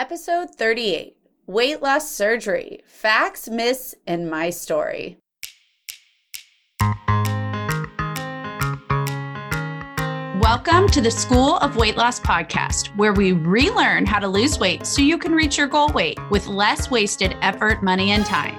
Episode 38, Weight Loss Surgery, Facts, Myths, and My Story. Welcome to the School of Weight Loss podcast, where we relearn how to lose weight so you can reach your goal weight with less wasted effort, money, and time.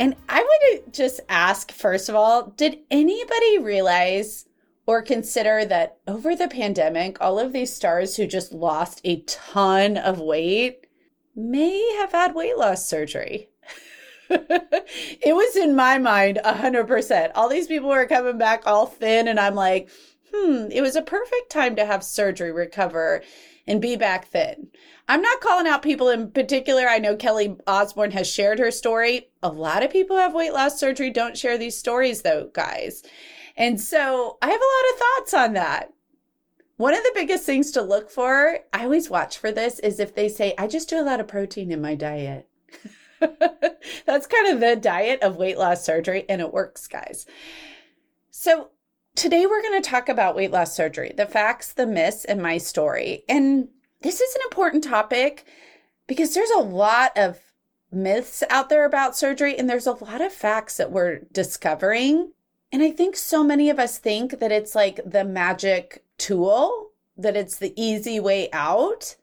And I want to just ask, first of all, did anybody realize or consider that over the pandemic, all of these stars who just lost a ton of weight may have had weight loss surgery? It was in my mind 100%. All these people were coming back all thin, and I'm like, it was a perfect time to have surgery, recover, and be back thin. I'm not calling out people in particular. I know Kelly Osborne has shared her story. A lot of people have weight loss surgery. Don't share these stories though, guys. And so I have a lot of thoughts on that. One of the biggest things to look for, I always watch for this, is if they say, I just do a lot of protein in my diet. That's kind of the diet of weight loss surgery, and it works, guys. So today, we're going to talk about weight loss surgery, the facts, the myths, and my story. And this is an important topic because there's a lot of myths out there about surgery, and there's a lot of facts that we're discovering. And I think so many of us think that it's like the magic tool, that it's the easy way out,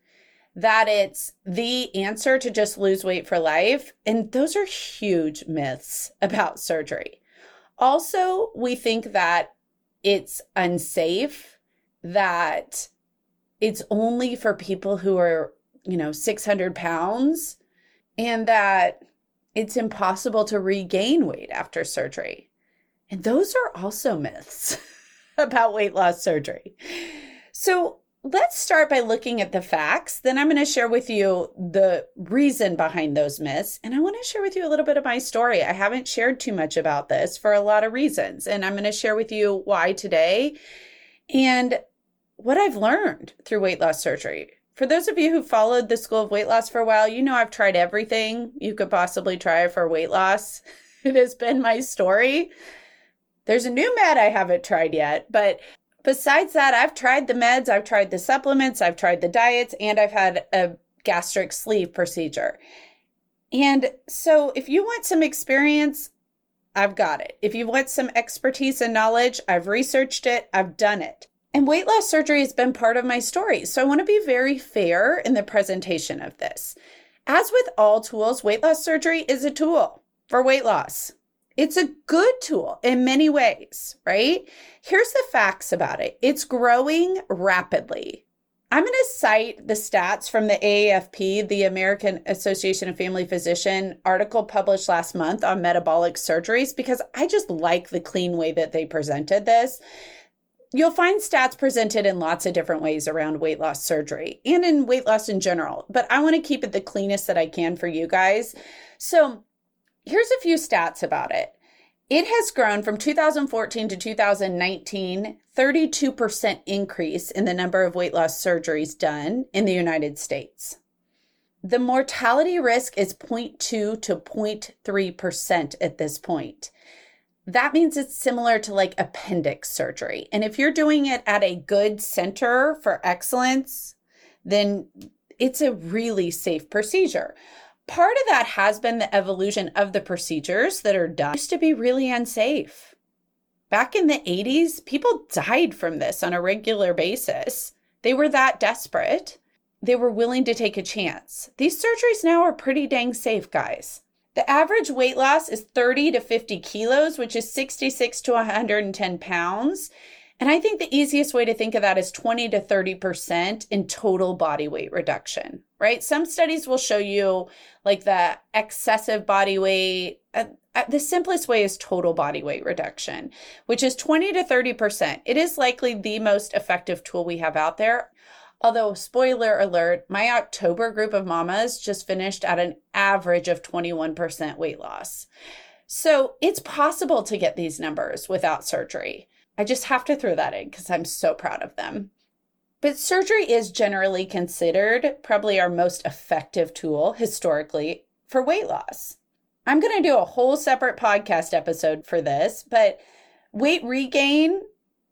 that it's the answer to just lose weight for life. And those are huge myths about surgery. Also, we think that it's unsafe, that it's only for people who are, 600 pounds, and that it's impossible to regain weight after surgery. And those are also myths about weight loss surgery. So let's start by looking at the facts. Then I'm going to share with you the reason behind those myths. And I want to share with you a little bit of my story. I haven't shared too much about this for a lot of reasons. And I'm going to share with you why today and what I've learned through weight loss surgery. For those of you who followed the School of Weight Loss for a while, I've tried everything you could possibly try for weight loss. It has been my story. There's a new med I haven't tried yet, but besides that, I've tried the meds, I've tried the supplements, I've tried the diets, and I've had a gastric sleeve procedure. And so if you want some experience, I've got it. If you want some expertise and knowledge, I've researched it, I've done it. And weight loss surgery has been part of my story. So I want to be very fair in the presentation of this. As with all tools, weight loss surgery is a tool for weight loss. It's a good tool in many ways, right? Here's the facts about it. It's growing rapidly. I'm going to cite the stats from the AAFP, the American Association of Family Physicians, article published last month on metabolic surgeries, because I just like the clean way that they presented this. You'll find stats presented in lots of different ways around weight loss surgery and in weight loss in general, but I want to keep it the cleanest that I can for you guys. So here's a few stats about it. It has grown from 2014 to 2019, 32% increase in the number of weight loss surgeries done in the United States. The mortality risk is 0.2 to 0.3% at this point. That means it's similar to like appendix surgery. And if you're doing it at a good center for excellence, then it's a really safe procedure. Part of that has been the evolution of the procedures that are done. It used to be really unsafe. Back in the 80s, people died from this on a regular basis. They were that desperate. They were willing to take a chance. These surgeries now are pretty dang safe, guys. The average weight loss is 30 to 50 kilos, which is 66 to 110 pounds. And I think the easiest way to think of that is 20 to 30% in total body weight reduction, right? Some studies will show you like the excessive body weight. The simplest way is total body weight reduction, which is 20 to 30%. It is likely the most effective tool we have out there. Although, spoiler alert, my October group of mamas just finished at an average of 21% weight loss. So it's possible to get these numbers without surgery. I just have to throw that in because I'm so proud of them. But surgery is generally considered probably our most effective tool historically for weight loss. I'm going to do a whole separate podcast episode for this, but weight regain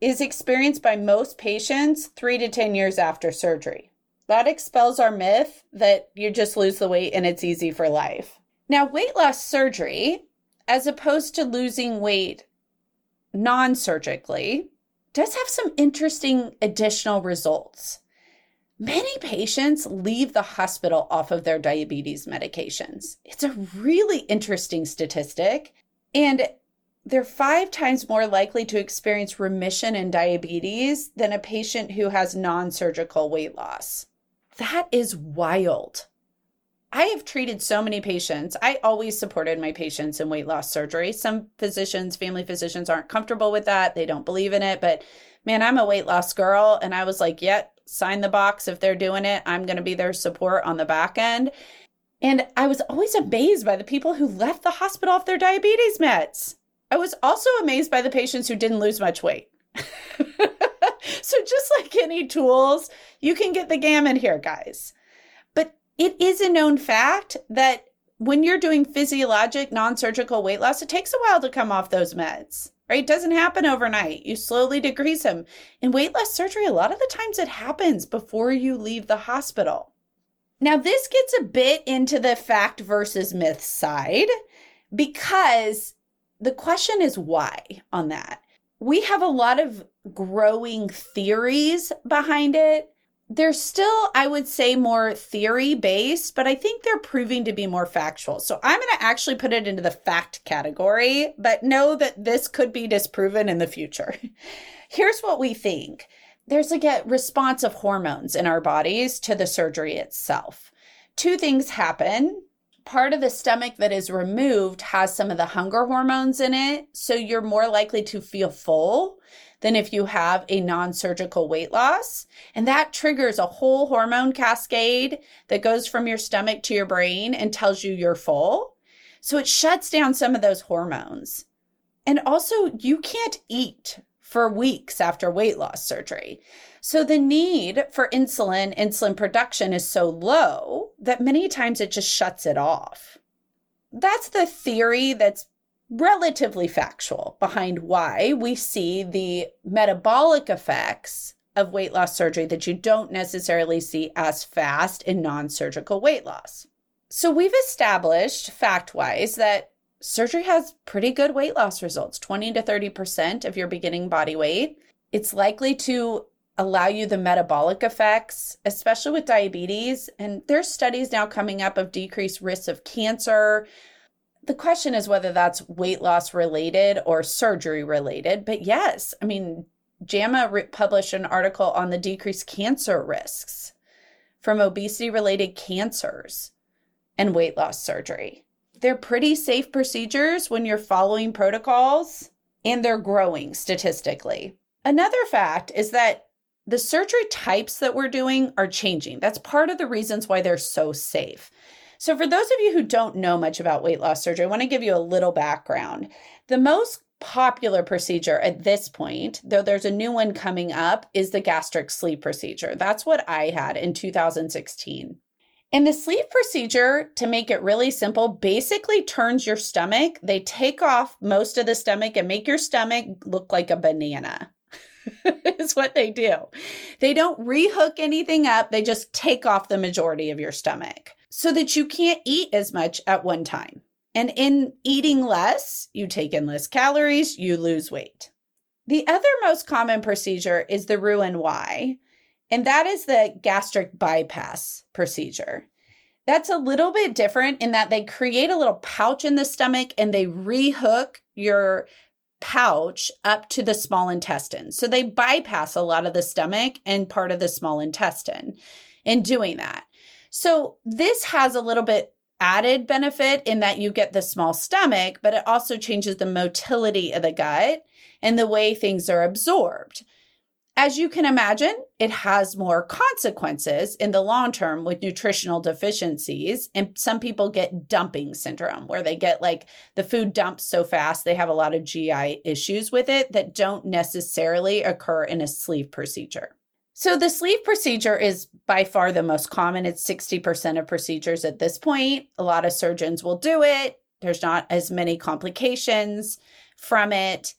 is experienced by most patients 3 to 10 years after surgery. That expels our myth that you just lose the weight and it's easy for life. Now, weight loss surgery, as opposed to losing weight non-surgically, does have some interesting additional results. Many patients leave the hospital off of their diabetes medications. It's a really interesting statistic, and they're 5 times more likely to experience remission in diabetes than a patient who has non-surgical weight loss. That is wild. I have treated so many patients. I always supported my patients in weight loss surgery. Some physicians, family physicians, aren't comfortable with that. They don't believe in it. But man, I'm a weight loss girl. And I was like, yeah, sign the box. If they're doing it, I'm going to be their support on the back end. And I was always amazed by the people who left the hospital off their diabetes meds. I was also amazed by the patients who didn't lose much weight. So just like any tools, you can get the gamut here, guys. It is a known fact that when you're doing physiologic, non-surgical weight loss, it takes a while to come off those meds, right? It doesn't happen overnight. You slowly decrease them. In weight loss surgery, a lot of the times it happens before you leave the hospital. Now, this gets a bit into the fact versus myth side, because the question is why on that. We have a lot of growing theories behind it. They're still, I would say, more theory-based, but I think they're proving to be more factual. So I'm going to actually put it into the fact category, but know that this could be disproven in the future. Here's what we think. There's like a response of hormones in our bodies to the surgery itself. 2 things happen. Part of the stomach that is removed has some of the hunger hormones in it, so you're more likely to feel full than if you have a non-surgical weight loss. And that triggers a whole hormone cascade that goes from your stomach to your brain and tells you you're full. So it shuts down some of those hormones. And also, you can't eat for weeks after weight loss surgery. So the need for insulin production is so low that many times it just shuts it off. That's the theory that's relatively factual behind why we see the metabolic effects of weight loss surgery that you don't necessarily see as fast in non-surgical weight loss. So we've established fact-wise that surgery has pretty good weight loss results, 20 to 30% of your beginning body weight. It's likely to allow you the metabolic effects, especially with diabetes. And there's studies now coming up of decreased risks of cancer. The question is whether that's weight loss related or surgery related. But yes, I mean, JAMA published an article on the decreased cancer risks from obesity related cancers and weight loss surgery. They're pretty safe procedures when you're following protocols, and they're growing statistically. Another fact is that the surgery types that we're doing are changing. That's part of the reasons why they're so safe. So for those of you who don't know much about weight loss surgery, I want to give you a little background. The most popular procedure at this point, though there's a new one coming up, is the gastric sleeve procedure. That's what I had in 2016. And the sleeve procedure, to make it really simple, basically turns your stomach. They take off most of the stomach and make your stomach look like a banana. Is what they do. They don't rehook anything up. They just take off the majority of your stomach, so that you can't eat as much at one time. And in eating less, you take in less calories, you lose weight. The other most common procedure is the Roux-en-Y, and that is the gastric bypass procedure. That's a little bit different in that they create a little pouch in the stomach and they rehook your pouch up to the small intestine. So they bypass a lot of the stomach and part of the small intestine in doing that. So this has a little bit added benefit in that you get the small stomach, but it also changes the motility of the gut and the way things are absorbed. As you can imagine, it has more consequences in the long term with nutritional deficiencies. And some people get dumping syndrome, where they get like the food dumps so fast, they have a lot of GI issues with it that don't necessarily occur in a sleeve procedure. So the sleeve procedure is by far the most common. It's 60% of procedures at this point. A lot of surgeons will do it. There's not as many complications from it.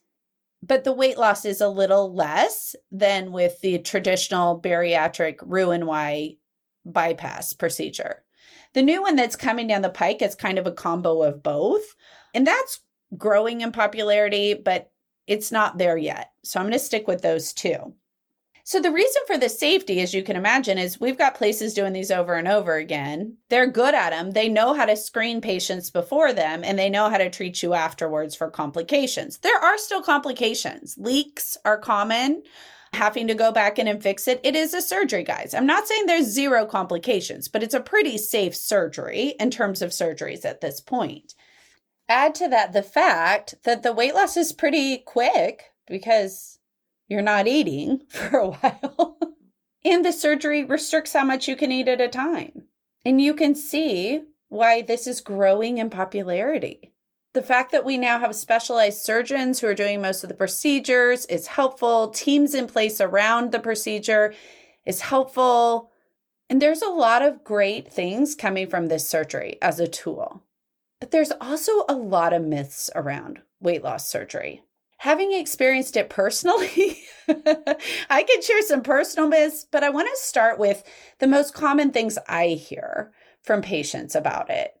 But the weight loss is a little less than with the traditional bariatric Roux-en-Y bypass procedure. The new one that's coming down the pike is kind of a combo of both, and that's growing in popularity, but it's not there yet. So I'm going to stick with those two. So the reason for the safety, as you can imagine, is we've got places doing these over and over again. They're good at them. They know how to screen patients before them, and they know how to treat you afterwards for complications. There are still complications. Leaks are common. Having to go back in and fix it. It is a surgery, guys. I'm not saying there's zero complications, but it's a pretty safe surgery in terms of surgeries at this point. Add to that the fact that the weight loss is pretty quick because you're not eating for a while. And the surgery restricts how much you can eat at a time. And you can see why this is growing in popularity. The fact that we now have specialized surgeons who are doing most of the procedures is helpful. Teams in place around the procedure is helpful. And there's a lot of great things coming from this surgery as a tool. But there's also a lot of myths around weight loss surgery. Having experienced it personally, I can share some personal myths, but I want to start with the most common things I hear from patients about it.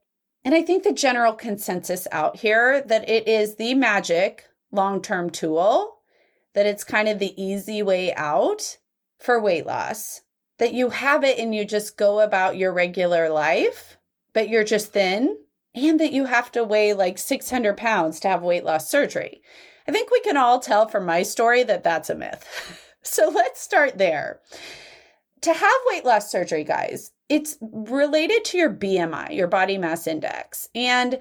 And I think the general consensus out here that it is the magic long-term tool, that it's kind of the easy way out for weight loss, that you have it and you just go about your regular life, but you're just thin, and that you have to weigh like 600 pounds to have weight loss surgery. I think we can all tell from my story that that's a myth. So let's start there. To have weight loss surgery, guys, it's related to your BMI, your body mass index. And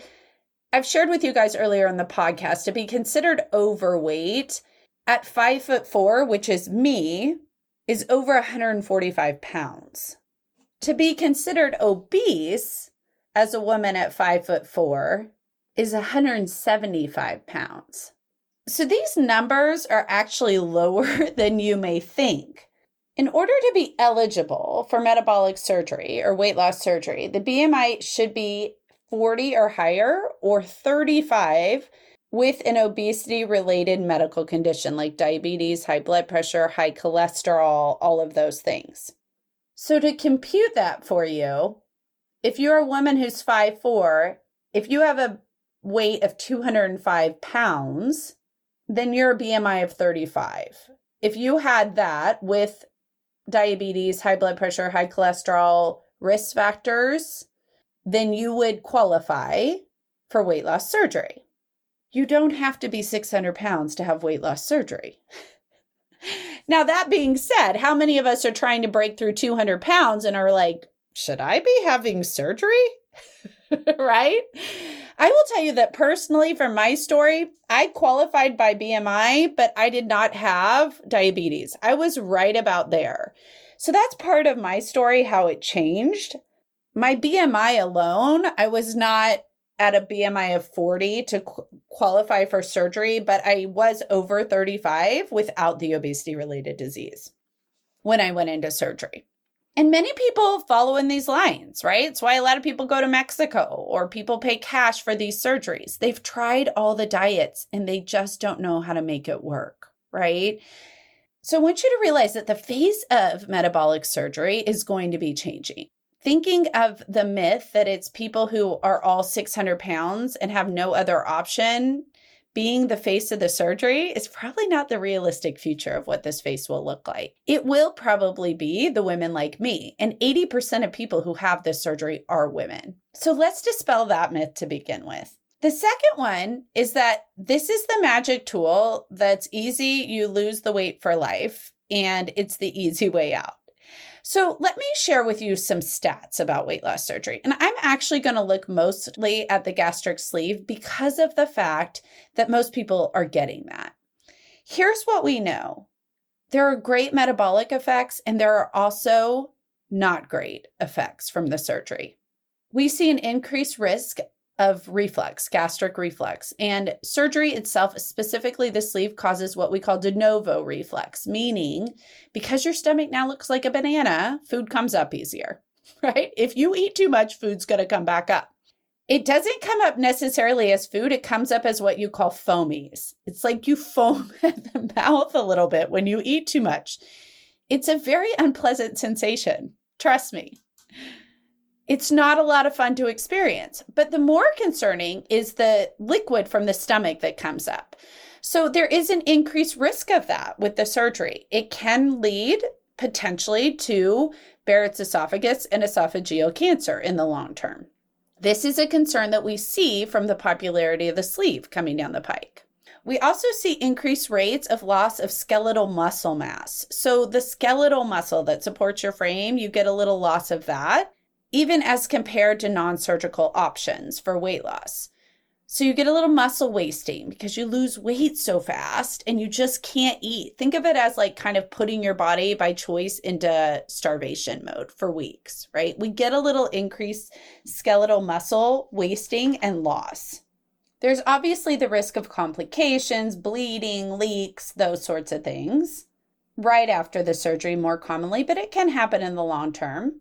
I've shared with you guys earlier on the podcast, to be considered overweight at 5'4", which is me, is over 145 pounds. To be considered obese as a woman at 5'4" is 175 pounds. So these numbers are actually lower than you may think. In order to be eligible for metabolic surgery or weight loss surgery, the BMI should be 40 or higher or 35 with an obesity-related medical condition like diabetes, high blood pressure, high cholesterol, all of those things. So to compute that for you, if you're a woman who's 5'4", if you have a weight of 205 pounds, then you're a BMI of 35. If you had that with diabetes, high blood pressure, high cholesterol, risk factors, then you would qualify for weight loss surgery. You don't have to be 600 pounds to have weight loss surgery. Now, that being said, how many of us are trying to break through 200 pounds and are like, should I be having surgery? Right? I will tell you that personally, from my story, I qualified by BMI, but I did not have diabetes. I was right about there. So that's part of my story, how it changed. My BMI alone, I was not at a BMI of 40 to qualify for surgery, but I was over 35 without the obesity-related disease when I went into surgery. And many people follow in these lines, right? It's why a lot of people go to Mexico or people pay cash for these surgeries. They've tried all the diets and they just don't know how to make it work, right? So I want you to realize that the face of metabolic surgery is going to be changing. Thinking of the myth that it's people who are all 600 pounds and have no other option being the face of the surgery is probably not the realistic future of what this face will look like. It will probably be the women like me, and 80% of people who have this surgery are women. So let's dispel that myth to begin with. The second one is that this is the magic tool that's easy, you lose the weight for life, and it's the easy way out. So let me share with you some stats about weight loss surgery. And I'm actually going to look mostly at the gastric sleeve because of the fact that most people are getting that. Here's what we know. There are great metabolic effects, and there are also not great effects from the surgery. We see an increased risk of reflux, gastric reflux, and surgery itself, specifically the sleeve, causes what we call de novo reflux, meaning because your stomach now looks like a banana, food comes up easier, right? If you eat too much, food's going to come back up. It doesn't come up necessarily as food. It comes up as what you call foamies. It's like you foam at the mouth a little bit when you eat too much. It's a very unpleasant sensation. Trust me. It's not a lot of fun to experience, but the more concerning is the liquid from the stomach that comes up. So there is an increased risk of that with the surgery. It can lead potentially to Barrett's esophagus and esophageal cancer in the long term. This is a concern that we see from the popularity of the sleeve coming down the pike. We also see increased rates of loss of skeletal muscle mass. So the skeletal muscle that supports your frame, you get a little loss of that, even as compared to non-surgical options for weight loss. So you get a little muscle wasting because you lose weight so fast and you just can't eat. Think of it as like kind of putting your body by choice into starvation mode for weeks, right? We get a little increased skeletal muscle wasting and loss. There's obviously the risk of complications, bleeding, leaks, those sorts of things right after the surgery more commonly, but it can happen in the long term.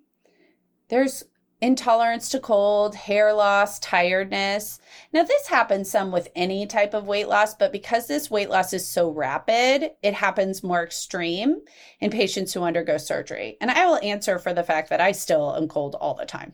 There's intolerance to cold, hair loss, tiredness. Now, this happens some with any type of weight loss, but because this weight loss is so rapid, it happens more extreme in patients who undergo surgery. And I will answer for the fact that I still am cold all the time.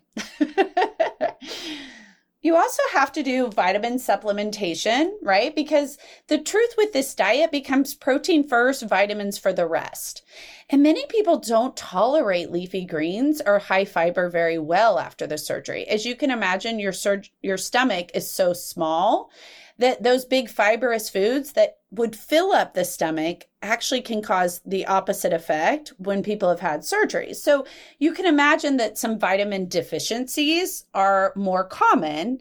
You also have to do vitamin supplementation, right? Because the truth with this diet becomes protein first, vitamins for the rest. And many people don't tolerate leafy greens or high fiber very well after the surgery. As you can imagine, your stomach is so small that those big fibrous foods that would fill up the stomach actually can cause the opposite effect when people have had surgery. So you can imagine that some vitamin deficiencies are more common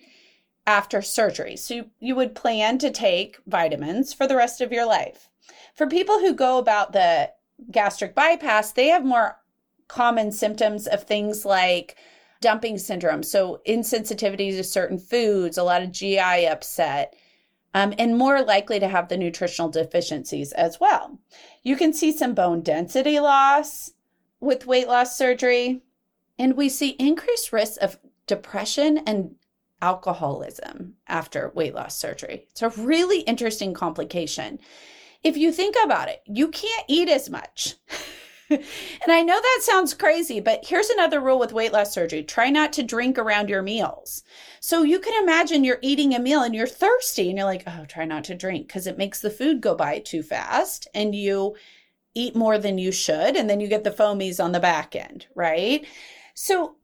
after surgery. So you would plan to take vitamins for the rest of your life. For people who go about the gastric bypass, they have more common symptoms of things like dumping syndrome. So insensitivity to certain foods, a lot of GI upset, and more likely to have the nutritional deficiencies as well. You can see some bone density loss with weight loss surgery, and we see increased risks of depression and alcoholism after weight loss surgery. It's a really interesting complication. If you think about it, you can't eat as much. And I know that sounds crazy, but here's another rule with weight loss surgery. Try not to drink around your meals. So you can imagine you're eating a meal and you're thirsty and you're like, oh, try not to drink because it makes the food go by too fast and you eat more than you should. And then you get the foamies on the back end, right? So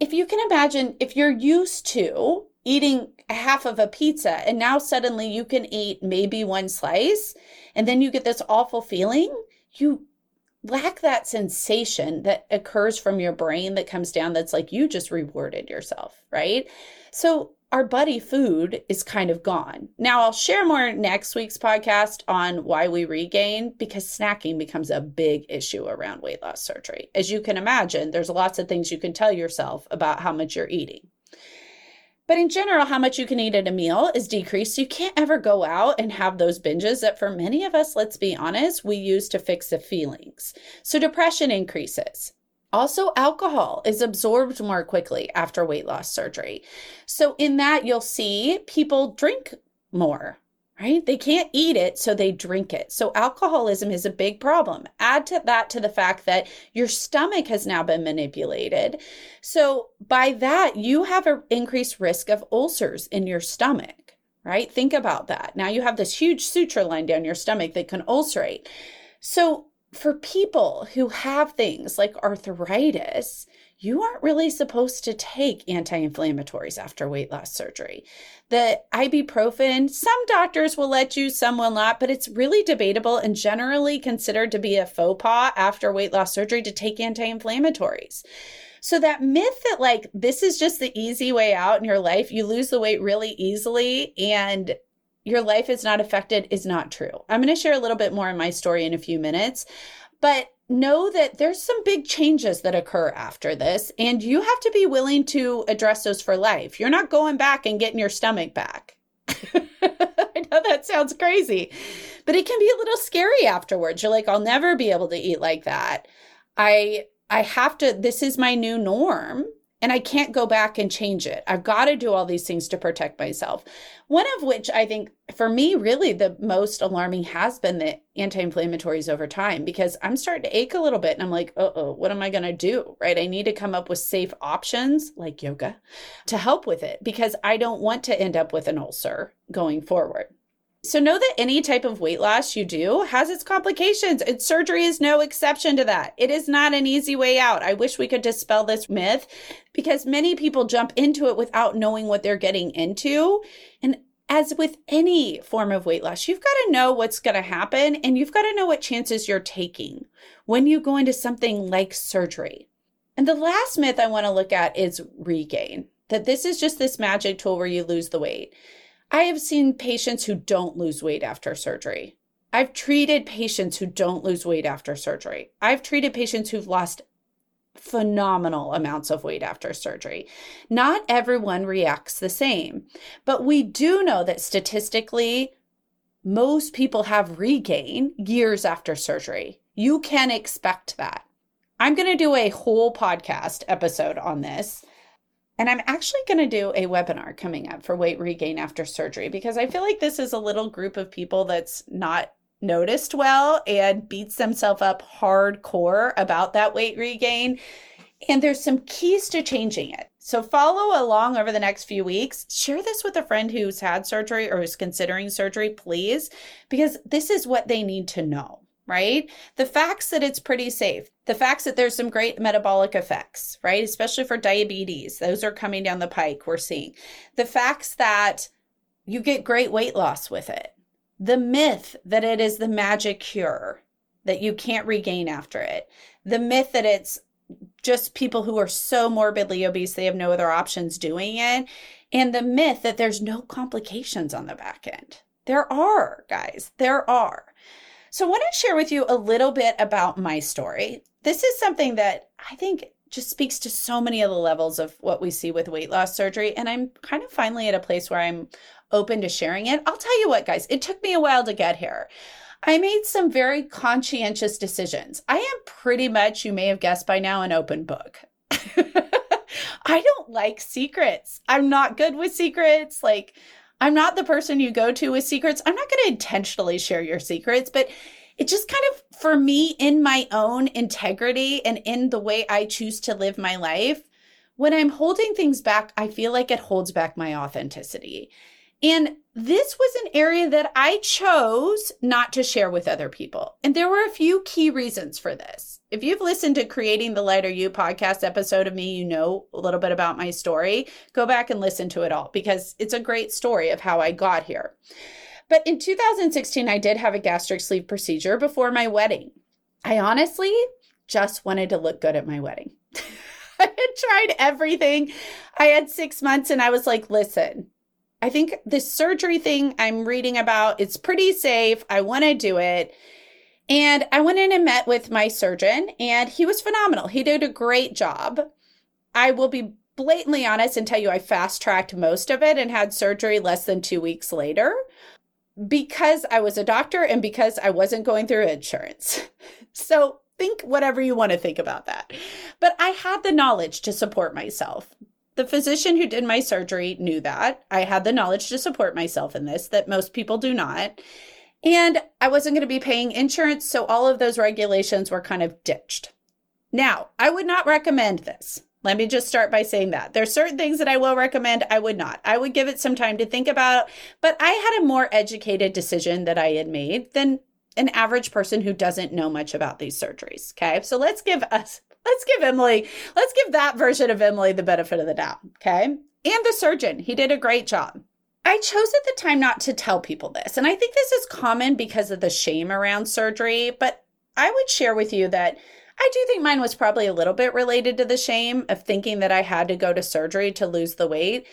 if you can imagine, if you're used to eating half of a pizza and now suddenly you can eat maybe one slice and then you get this awful feeling, you lack that sensation that occurs from your brain that comes down that's like you just rewarded yourself, right? So our buddy food is kind of gone. Now I'll share more next week's podcast on why we regain, because snacking becomes a big issue around weight loss surgery. As you can imagine, there's lots of things you can tell yourself about how much you're eating. But in general, how much you can eat at a meal is decreased. You can't ever go out and have those binges that for many of us, let's be honest, we use to fix the feelings. So depression increases. Also, alcohol is absorbed more quickly after weight loss surgery. So in that, you'll see people drink more, right? They can't eat it, so they drink it. So alcoholism is a big problem. Add to that to the fact that your stomach has now been manipulated. So by that, you have an increased risk of ulcers in your stomach, right? Think about that. Now you have this huge suture line down your stomach that can ulcerate. So for people who have things like arthritis, you aren't really supposed to take anti-inflammatories after weight loss surgery. The ibuprofen, some doctors will let you, some will not, but it's really debatable and generally considered to be a faux pas after weight loss surgery to take anti-inflammatories. So that myth that like, this is just the easy way out in your life, you lose the weight really easily and your life is not affected is not true. I'm going to share a little bit more in my story in a few minutes, but know that there's some big changes that occur after this, and you have to be willing to address those for life. You're not going back and getting your stomach back. I know that sounds crazy, but it can be a little scary afterwards. You're like, I'll never be able to eat like that. I have to, this is my new norm, and I can't go back and change it. I've got to do all these things to protect myself. One of which I think for me, really the most alarming has been the anti-inflammatories over time, because I'm starting to ache a little bit and I'm like, uh-oh, what am I going to do? Right? I need to come up with safe options like yoga to help with it, because I don't want to end up with an ulcer going forward. So know that any type of weight loss you do has its complications, and surgery is no exception to that. It is not an easy way out. I wish we could dispel this myth, because many people jump into it without knowing what they're getting into. And as with any form of weight loss, you've got to know what's going to happen, and you've got to know what chances you're taking when you go into something like surgery. And the last myth I want to look at is regain, that this is just this magic tool where you lose the weight. I have seen patients who don't lose weight after surgery. I've treated patients who don't lose weight after surgery. I've treated patients who've lost phenomenal amounts of weight after surgery. Not everyone reacts the same, but we do know that statistically, most people have regain years after surgery. You can expect that. I'm going to do a whole podcast episode on this. And I'm actually going to do a webinar coming up for weight regain after surgery, because I feel like this is a little group of people that's not noticed well and beats themselves up hardcore about that weight regain. And there's some keys to changing it. So follow along over the next few weeks. Share this with a friend who's had surgery or who's considering surgery, please, because this is what they need to know. Right? The facts that it's pretty safe, the facts that there's some great metabolic effects, right? Especially for diabetes, those are coming down the pike, we're seeing. The facts that you get great weight loss with it. The myth that it is the magic cure, that you can't regain after it. The myth that it's just people who are so morbidly obese, they have no other options doing it. And the myth that there's no complications on the back end. There are, guys, there are. So I want to share with you a little bit about my story. This is something that I think just speaks to so many of the levels of what we see with weight loss surgery. And I'm kind of finally at a place where I'm open to sharing it. I'll tell you what, guys, it took me a while to get here. I made some very conscientious decisions. I am pretty much, you may have guessed by now, an open book. I don't like secrets. I'm not good with secrets. Like, I'm not the person you go to with secrets. I'm not going to intentionally share your secrets, but it just kind of, for me, in my own integrity and in the way I choose to live my life, when I'm holding things back, I feel like it holds back my authenticity. And this was an area that I chose not to share with other people. And there were a few key reasons for this. If you've listened to Creating the Lighter You podcast episode of me, you know a little bit about my story. Go back and listen to it all, because it's a great story of how I got here. But in 2016, I did have a gastric sleeve procedure before my wedding. I honestly just wanted to look good at my wedding. I had tried everything. I had 6 months and I was like, listen, I think this surgery thing I'm reading about, it's pretty safe. I want to do it. And I went in and met with my surgeon, and he was phenomenal. He did a great job. I will be blatantly honest and tell you I fast-tracked most of it and had surgery less than 2 weeks later, because I was a doctor and because I wasn't going through insurance. So think whatever you want to think about that. But I had the knowledge to support myself. The physician who did my surgery knew that. I had the knowledge to support myself in this, that most people do not. And I wasn't going to be paying insurance, so all of those regulations were kind of ditched. Now, I would not recommend this. Let me just start by saying that. There are certain things that I will recommend, I would not. I would give it some time to think about, but I had a more educated decision that I had made than an average person who doesn't know much about these surgeries, okay? So let's give that version of Emily the benefit of the doubt, okay? And the surgeon, he did a great job. I chose at the time not to tell people this, and I think this is common because of the shame around surgery, but I would share with you that I do think mine was probably a little bit related to the shame of thinking that I had to go to surgery to lose the weight,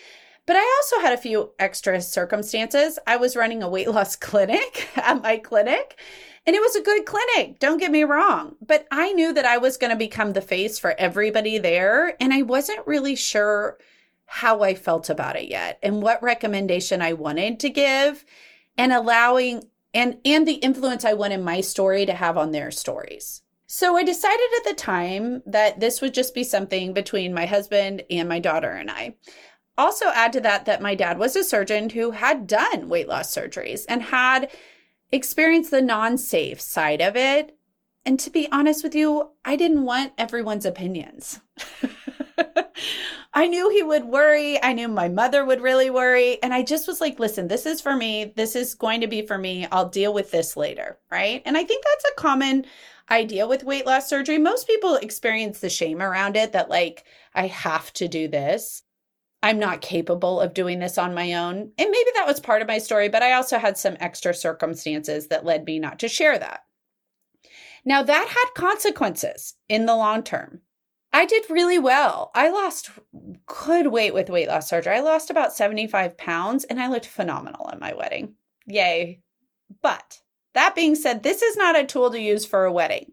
But I also had a few extra circumstances. I was running a weight loss clinic at my clinic, and it was a good clinic, don't get me wrong. But I knew that I was going to become the face for everybody there, and I wasn't really sure how I felt about it yet and what recommendation I wanted to give and allowing and the influence I wanted my story to have on their stories. So I decided at the time that this would just be something between my husband and my daughter and I. Also add to that my dad was a surgeon who had done weight loss surgeries and had experienced the non-safe side of it. And to be honest with you, I didn't want everyone's opinions. I knew he would worry. I knew my mother would really worry. And I just was like, listen, this is for me. This is going to be for me. I'll deal with this later, right? And I think that's a common idea with weight loss surgery. Most people experience the shame around it that like, I have to do this. I'm not capable of doing this on my own. And maybe that was part of my story, but I also had some extra circumstances that led me not to share that. Now that had consequences in the long term. I did really well. I lost good weight with weight loss surgery. I lost about 75 pounds and I looked phenomenal at my wedding. Yay. But that being said, this is not a tool to use for a wedding.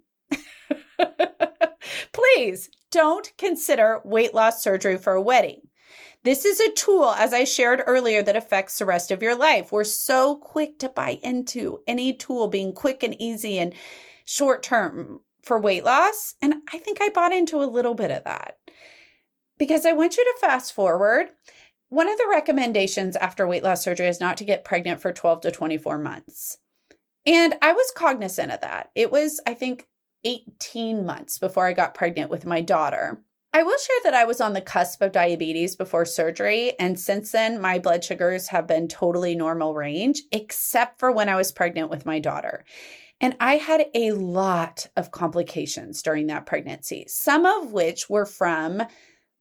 Please don't consider weight loss surgery for a wedding. This is a tool, as I shared earlier, that affects the rest of your life. We're so quick to buy into any tool being quick and easy and short term for weight loss. And I think I bought into a little bit of that because I want you to fast forward. One of the recommendations after weight loss surgery is not to get pregnant for 12 to 24 months. And I was cognizant of that. It was, I think, 18 months before I got pregnant with my daughter. I will share that I was on the cusp of diabetes before surgery. And since then, my blood sugars have been totally normal range, except for when I was pregnant with my daughter. And I had a lot of complications during that pregnancy, some of which were from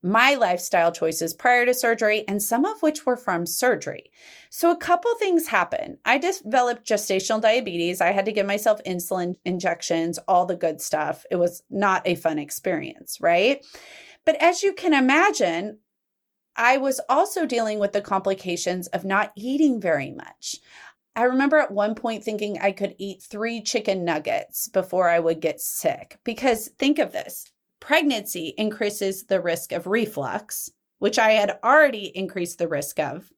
my lifestyle choices prior to surgery, and some of which were from surgery. So a couple things happened. I developed gestational diabetes. I had to give myself insulin injections, all the good stuff. It was not a fun experience, right? But as you can imagine, I was also dealing with the complications of not eating very much. I remember at one point thinking I could eat 3 chicken nuggets before I would get sick. Because think of this, pregnancy increases the risk of reflux, which I had already increased the risk of.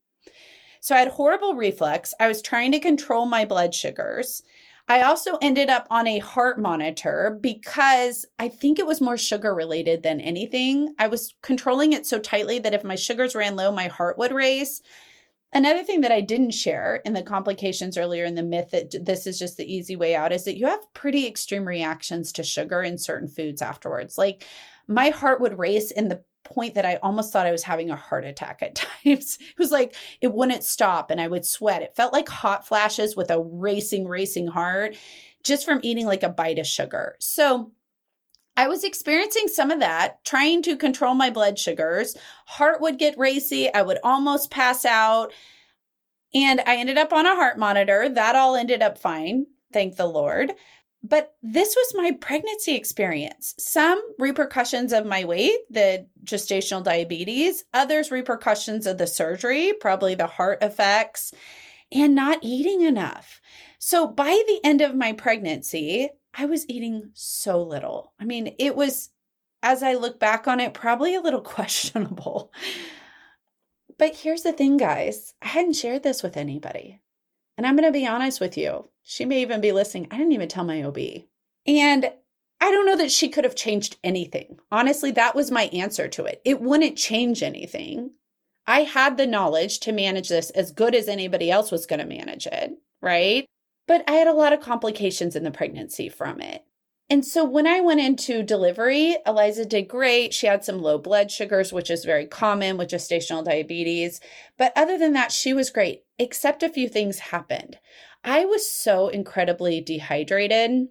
So I had horrible reflux. I was trying to control my blood sugars. I also ended up on a heart monitor because I think it was more sugar related than anything. I was controlling it so tightly that if my sugars ran low, my heart would race. Another thing that I didn't share in the complications earlier in the myth that this is just the easy way out is that you have pretty extreme reactions to sugar and certain foods afterwards. Like my heart would race in the point that I almost thought I was having a heart attack at times. It was like, it wouldn't stop and I would sweat. It felt like hot flashes with a racing heart just from eating like a bite of sugar. So I was experiencing some of that, trying to control my blood sugars. Heart would get racy. I would almost pass out. And I ended up on a heart monitor. That all ended up fine. Thank the Lord. But this was my pregnancy experience. Some repercussions of my weight, the gestational diabetes, others repercussions of the surgery, probably the heart effects, and not eating enough. So by the end of my pregnancy, I was eating so little. I mean, it was, as I look back on it, probably a little questionable. But here's the thing, guys. I hadn't shared this with anybody. And I'm going to be honest with you. She may even be listening. I didn't even tell my OB. And I don't know that she could have changed anything. Honestly, that was my answer to it. It wouldn't change anything. I had the knowledge to manage this as good as anybody else was going to manage it, right? But I had a lot of complications in the pregnancy from it. And so when I went into delivery, Eliza did great. She had some low blood sugars, which is very common with gestational diabetes. But other than that, she was great, except a few things happened. I was so incredibly dehydrated.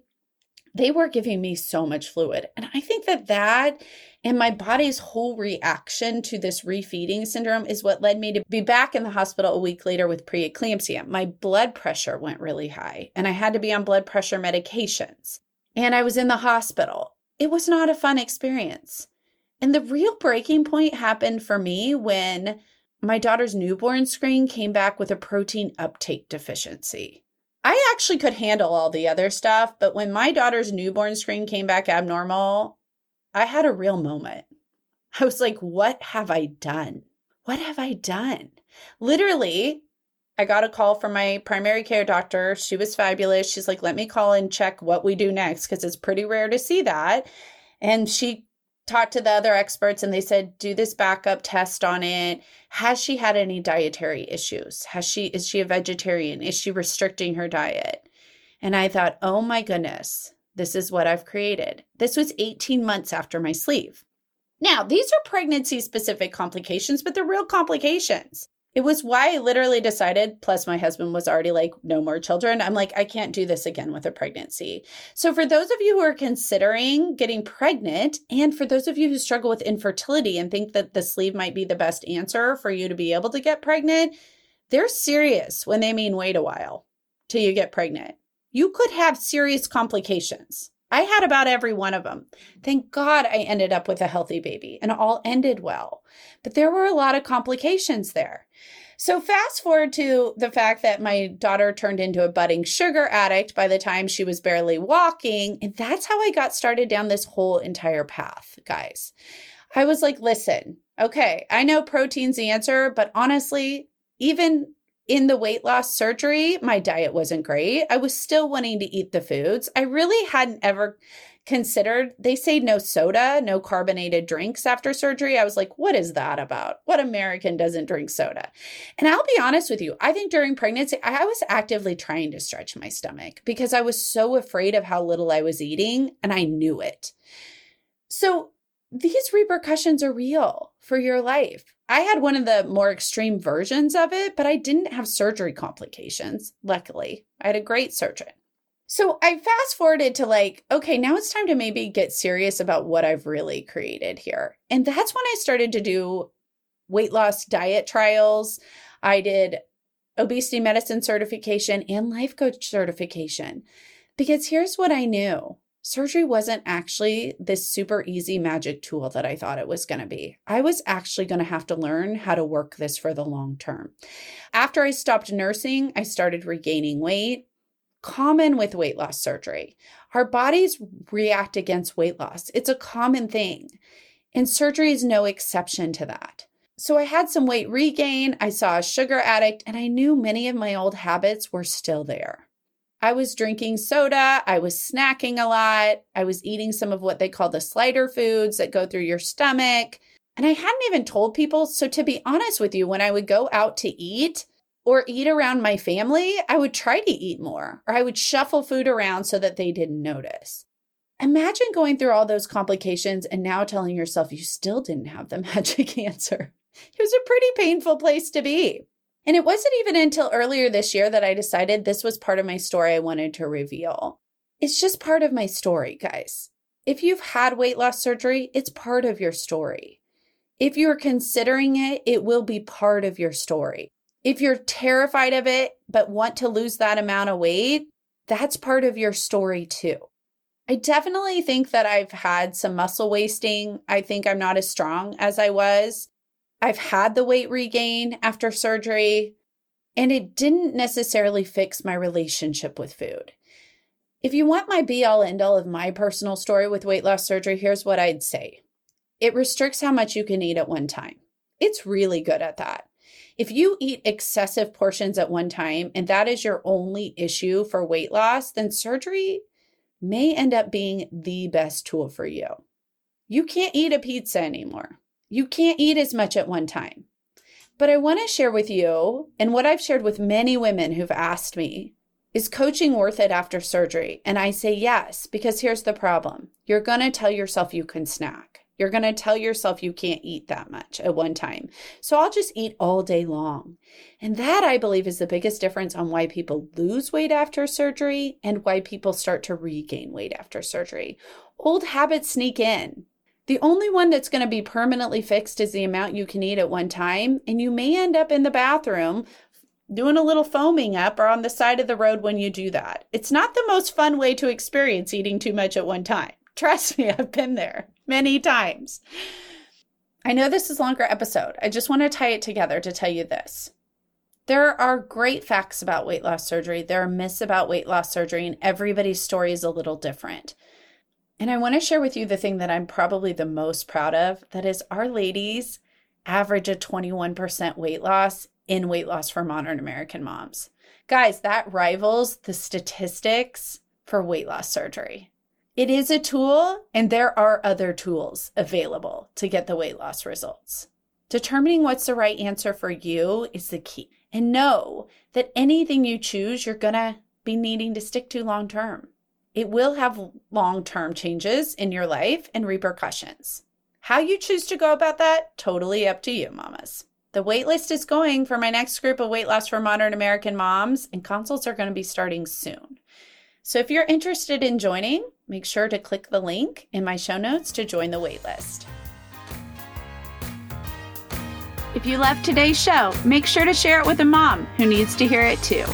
They were giving me so much fluid. And I think that and my body's whole reaction to this refeeding syndrome is what led me to be back in the hospital a week later with preeclampsia. My blood pressure went really high and I had to be on blood pressure medications. And I was in the hospital. It was not a fun experience. And the real breaking point happened for me when my daughter's newborn screen came back with a protein uptake deficiency. I actually could handle all the other stuff, but when my daughter's newborn screen came back abnormal, I had a real moment. I was like, what have I done? What have I done? Literally, I got a call from my primary care doctor. She was fabulous. She's like, let me call and check what we do next because it's pretty rare to see that. And she talked to the other experts and they said, do this backup test on it. Has she had any dietary issues? Is she a vegetarian? Is she restricting her diet? And I thought, oh my goodness, this is what I've created. This was 18 months after my sleeve. Now, these are pregnancy-specific complications, but they're real complications. It was why I literally decided, plus my husband was already like, no more children. I'm like, I can't do this again with a pregnancy. So for those of you who are considering getting pregnant, and for those of you who struggle with infertility and think that the sleeve might be the best answer for you to be able to get pregnant, they're serious when they mean wait a while till you get pregnant. You could have serious complications. I had about every one of them. Thank God I ended up with a healthy baby and it all ended well. But there were a lot of complications there. So fast forward to the fact that my daughter turned into a budding sugar addict by the time she was barely walking. And that's how I got started down this whole entire path, guys. I was like, listen, okay, I know protein's the answer, but honestly, even in the weight loss surgery, my diet wasn't great. I was still wanting to eat the foods. I really hadn't ever considered, they say no soda, no carbonated drinks after surgery. I was like, what is that about? What American doesn't drink soda? And I'll be honest with you, I think during pregnancy, I was actively trying to stretch my stomach because I was so afraid of how little I was eating and I knew it. So these repercussions are real for your life. I had one of the more extreme versions of it, but I didn't have surgery complications. Luckily, I had a great surgeon. So I fast forwarded to like, okay, now it's time to maybe get serious about what I've really created here. And that's when I started to do weight loss diet trials. I did obesity medicine certification and life coach certification because here's what I knew. Surgery wasn't actually this super easy magic tool that I thought it was going to be. I was actually going to have to learn how to work this for the long term. After I stopped nursing, I started regaining weight. Common with weight loss surgery. Our bodies react against weight loss. It's a common thing. And surgery is no exception to that. So I had some weight regain. I saw a sugar addict, and I knew many of my old habits were still there. I was drinking soda. I was snacking a lot. I was eating some of what they call the slider foods that go through your stomach. And I hadn't even told people. So to be honest with you, when I would go out to eat or eat around my family, I would try to eat more or I would shuffle food around so that they didn't notice. Imagine going through all those complications and now telling yourself you still didn't have the magic answer. It was a pretty painful place to be. And it wasn't even until earlier this year that I decided this was part of my story I wanted to reveal. It's just part of my story, guys. If you've had weight loss surgery, it's part of your story. If you're considering it, it will be part of your story. If you're terrified of it, but want to lose that amount of weight, that's part of your story too. I definitely think that I've had some muscle wasting. I think I'm not as strong as I was. I've had the weight regain after surgery, and it didn't necessarily fix my relationship with food. If you want my be-all end-all of my personal story with weight loss surgery, here's what I'd say. It restricts how much you can eat at one time. It's really good at that. If you eat excessive portions at one time, and that is your only issue for weight loss, then surgery may end up being the best tool for you. You can't eat a pizza anymore. You can't eat as much at one time. But I want to share with you, and what I've shared with many women who've asked me, is coaching worth it after surgery? And I say yes, because here's the problem. You're going to tell yourself you can snack. You're going to tell yourself you can't eat that much at one time. So I'll just eat all day long. And that, I believe, is the biggest difference on why people lose weight after surgery and why people start to regain weight after surgery. Old habits sneak in. The only one that's going to be permanently fixed is the amount you can eat at one time, and you may end up in the bathroom doing a little foaming up or on the side of the road when you do that. It's not the most fun way to experience eating too much at one time. Trust me, I've been there many times. I know this is a longer episode. I just want to tie it together to tell you this. There are great facts about weight loss surgery. There are myths about weight loss surgery, and everybody's story is a little different. And I want to share with you the thing that I'm probably the most proud of, that is our ladies average a 21% weight loss in Weight Loss for Modern American Moms. Guys, that rivals the statistics for weight loss surgery. It is a tool, and there are other tools available to get the weight loss results. Determining what's the right answer for you is the key. And know that anything you choose, you're going to be needing to stick to long term. It will have long-term changes in your life and repercussions. How you choose to go about that, totally up to you, mamas. The wait list is going for my next group of Weight Loss for Modern American Moms, and consults are going to be starting soon. So if you're interested in joining, make sure to click the link in my show notes to join the wait list. If you loved today's show, make sure to share it with a mom who needs to hear it too.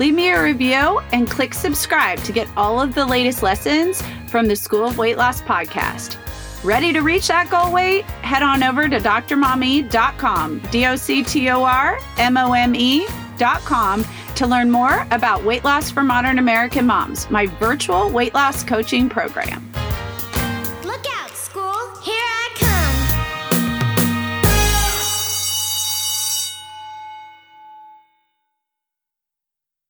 Leave me a review and click subscribe to get all of the latest lessons from the School of Weight Loss podcast. Ready to reach that goal weight? Head on over to drmommy.com, DOCTORMOME.com, to learn more about Weight Loss for Modern American Moms, my virtual weight loss coaching program.